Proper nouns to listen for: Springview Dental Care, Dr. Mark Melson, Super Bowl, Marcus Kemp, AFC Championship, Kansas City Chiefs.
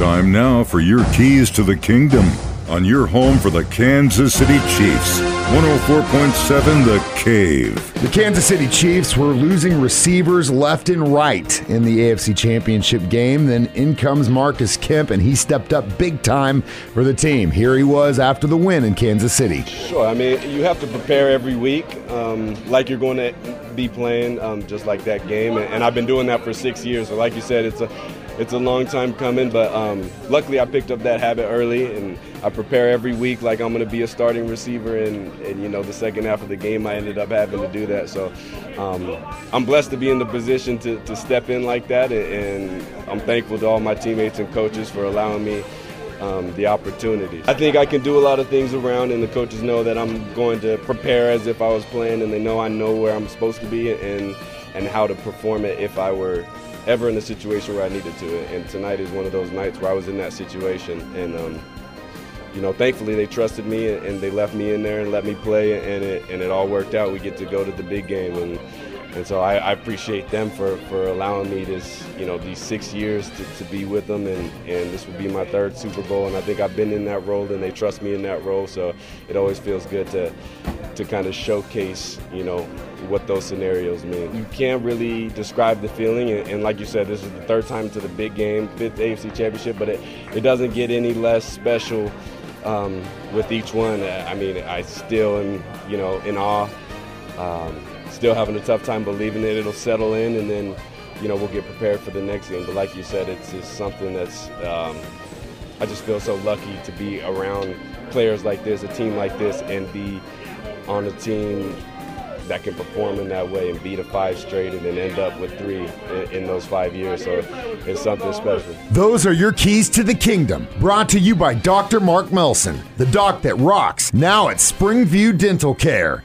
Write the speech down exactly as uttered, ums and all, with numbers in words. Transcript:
Time now for your keys to the kingdom on your home for the Kansas City Chiefs. one oh four point seven The Cave. The Kansas City Chiefs were losing receivers left and right in the A F C Championship game. Then in comes Marcus Kemp, and he stepped up big time for the team. Here he was after the win in Kansas City. Sure, I mean, you have to prepare every week um, like you're going to be playing um, just like that game. And, and I've been doing that for six years. So like you said, it's a... It's a long time coming, but um, luckily I picked up that habit early, and I prepare every week like I'm going to be a starting receiver, and, and, you know, the second half of the game I ended up having to do that. So um, I'm blessed to be in the position to, to step in like that, and I'm thankful to all my teammates and coaches for allowing me um, the opportunity. I think I can do a lot of things around, and the coaches know that I'm going to prepare as if I was playing, and they know I know where I'm supposed to be and, and how to perform it if I were ever in a situation where I needed to, and tonight is one of those nights where I was in that situation, and um, you know, thankfully they trusted me, and they left me in there and let me play, and it and it all worked out. We get to go to the big game, and and so I, I appreciate them for, for allowing me this, you know, these six years to, to be with them, and, and this will be my third Super Bowl, and I think I've been in that role, and they trust me in that role, so it always feels good to to kind of showcase, you know, what those scenarios mean. You can't really describe the feeling, and, and like you said, this is the third time to the big game, fifth A F C Championship, but it, it doesn't get any less special um, with each one. I mean, I still am, you know, in awe, um, still having a tough time believing it. It'll settle in, and then, you know, we'll get prepared for the next game. But like you said, it's just something that's, um, I just feel so lucky to be around players like this, a team like this, and be on a team that can perform in that way and beat a five straight and then end up with three in those five years. So it's something special. Those are your keys to the kingdom. Brought to you by Doctor Mark Melson, the doc that rocks, now at Springview Dental Care.